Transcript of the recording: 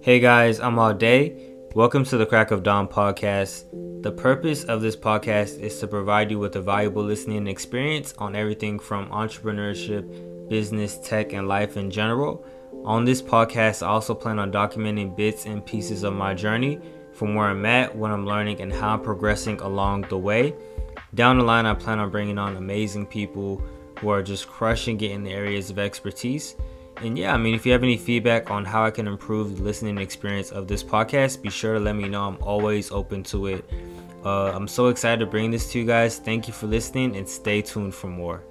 Hey guys, I'm Aude. Welcome to the Crack of Dawn podcast. The purpose of this podcast is to provide you with a valuable listening experience on everything from entrepreneurship, business, tech, and life in general. On this podcast, I also plan on documenting bits and pieces of my journey from where I'm at, what I'm learning, and how I'm progressing along the way. Down the line, I plan on bringing on amazing people who are just crushing it in the areas of expertise. And yeah, if you have any feedback on how I can improve the listening experience of this podcast, be sure to let me know. I'm always open to it. I'm so excited to bring this to you guys. Thank you for listening and stay tuned for more.